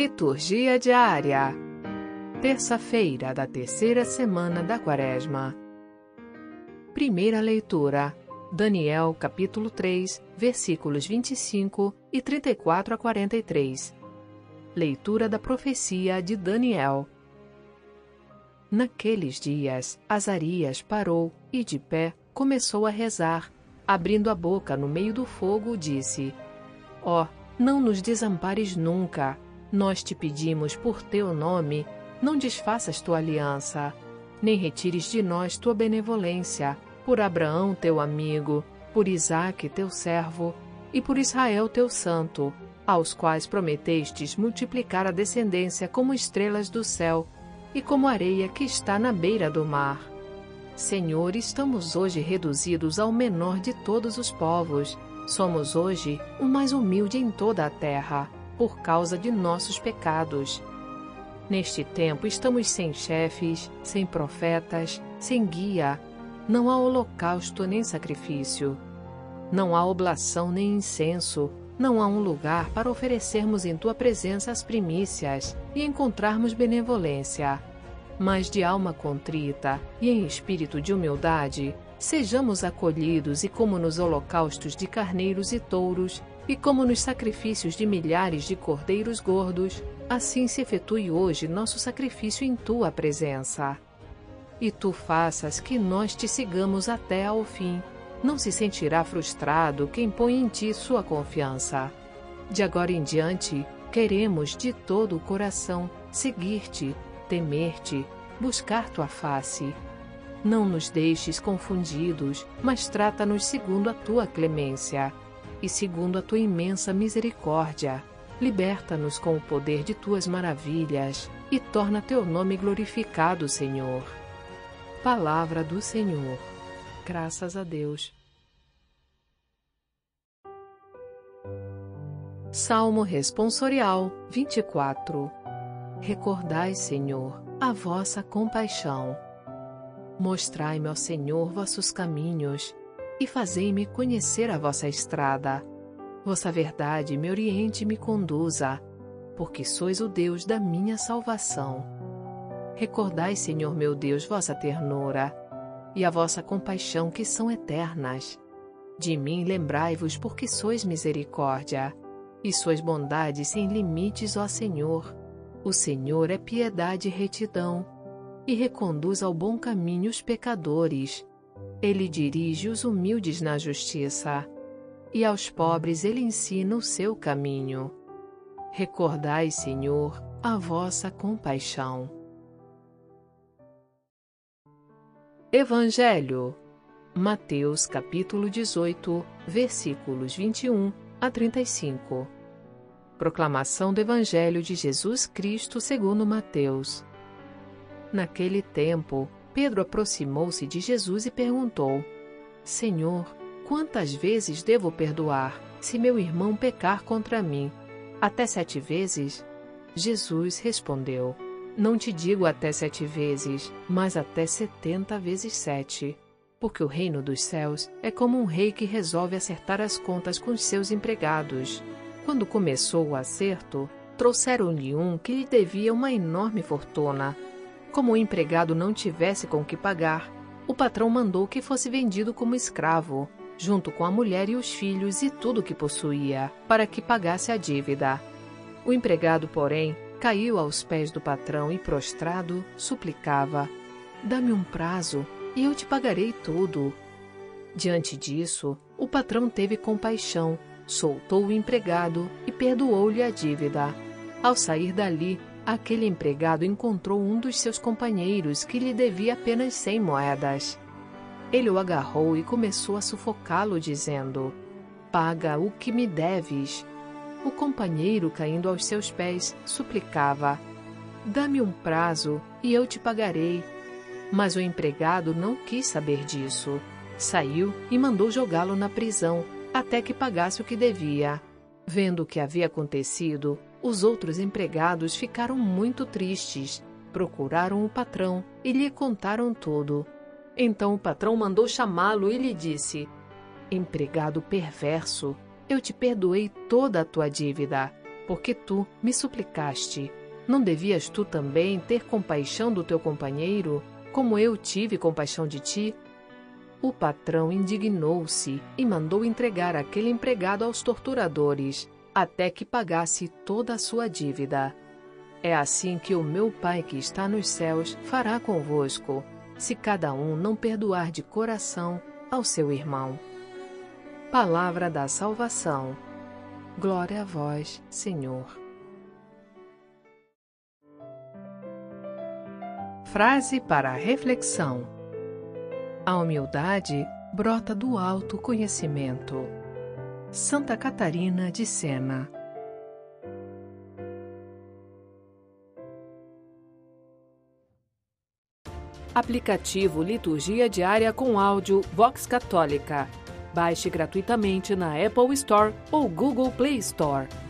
Liturgia Diária, terça-feira da terceira semana da Quaresma. Primeira leitura: Daniel, capítulo 3, versículos 25 e 34 a 43. Leitura da profecia de Daniel. Naqueles dias, Azarias parou e, de pé, começou a rezar. Abrindo a boca no meio do fogo, disse: Ó, não nos desampares nunca. Nós te pedimos por teu nome, não desfaças tua aliança, nem retires de nós tua benevolência, por Abraão teu amigo, por Isaac teu servo, e por Israel teu santo, aos quais prometestes multiplicar a descendência como estrelas do céu, e como areia que está na beira do mar. Senhor, estamos hoje reduzidos ao menor de todos os povos. Somos hoje o mais humilde em toda a terra, por causa de nossos pecados. Neste tempo estamos sem chefes, sem profetas, sem guia. Não há holocausto nem sacrifício. Não há oblação nem incenso. Não há um lugar para oferecermos em tua presença as primícias e encontrarmos benevolência. Mas de alma contrita e em espírito de humildade, sejamos acolhidos, e como nos holocaustos de carneiros e touros, e como nos sacrifícios de milhares de cordeiros gordos, assim se efetue hoje nosso sacrifício em tua presença. E tu faças que nós te sigamos até ao fim. Não se sentirá frustrado quem põe em ti sua confiança. De agora em diante, queremos de todo o coração seguir-te, temer-te, buscar tua face. Não nos deixes confundidos, mas trata-nos segundo a tua clemência e segundo a tua imensa misericórdia. Liberta-nos com o poder de tuas maravilhas e torna teu nome glorificado, Senhor. Palavra do Senhor. Graças a Deus. Salmo responsorial 24. Recordai, Senhor, a vossa compaixão. Mostrai-me, ó Senhor, vossos caminhos, e fazei-me conhecer a vossa estrada. Vossa verdade me oriente e me conduza, porque sois o Deus da minha salvação. Recordai, Senhor meu Deus, vossa ternura, e a vossa compaixão, que são eternas. De mim lembrai-vos, porque sois misericórdia, e sois bondade sem limites, ó Senhor. O Senhor é piedade e retidão, e reconduz ao bom caminho os pecadores. Ele dirige os humildes na justiça, e aos pobres ele ensina o seu caminho. Recordai, Senhor, a vossa compaixão. Evangelho: Mateus, capítulo 18, versículos 21 a 35. Proclamação do Evangelho de Jesus Cristo segundo Mateus. Naquele tempo, Pedro aproximou-se de Jesus e perguntou: Senhor, quantas vezes devo perdoar, se meu irmão pecar contra mim? Até 7 vezes? Jesus respondeu: Não te digo até 7 vezes, mas até 70 vezes 7. Porque o reino dos céus é como um rei que resolve acertar as contas com os seus empregados. Quando começou o acerto, trouxeram-lhe um que lhe devia uma enorme fortuna. Como o empregado não tivesse com que pagar, o patrão mandou que fosse vendido como escravo, junto com a mulher e os filhos e tudo o que possuía, para que pagasse a dívida. O empregado, porém, caiu aos pés do patrão e, prostrado, suplicava: Dá-me um prazo e eu te pagarei tudo. Diante disso, o patrão teve compaixão, soltou o empregado e perdoou-lhe a dívida. Ao sair dali, aquele empregado encontrou um dos seus companheiros que lhe devia apenas 100 moedas. Ele o agarrou e começou a sufocá-lo, dizendo: Paga o que me deves. O companheiro, caindo aos seus pés, suplicava: Dá-me um prazo e eu te pagarei. Mas o empregado não quis saber disso. Saiu e mandou jogá-lo na prisão, até que pagasse o que devia. Vendo o que havia acontecido, os outros empregados ficaram muito tristes. Procuraram o patrão e lhe contaram tudo. Então o patrão mandou chamá-lo e lhe disse: Empregado perverso, eu te perdoei toda a tua dívida. porque tu me suplicaste. Não devias tu também ter compaixão do teu companheiro, como eu tive compaixão de ti? O patrão indignou-se e mandou entregar aquele empregado aos torturadores, até que pagasse toda a sua dívida. É assim que o meu Pai que está nos céus fará convosco, se cada um não perdoar de coração ao seu irmão. Palavra da salvação. Glória a vós, Senhor. Frase para a reflexão. A humildade brota do autoconhecimento. Santa Catarina de Sena. Aplicativo Liturgia Diária com áudio Vox Católica. Baixe gratuitamente na Apple Store ou Google Play Store.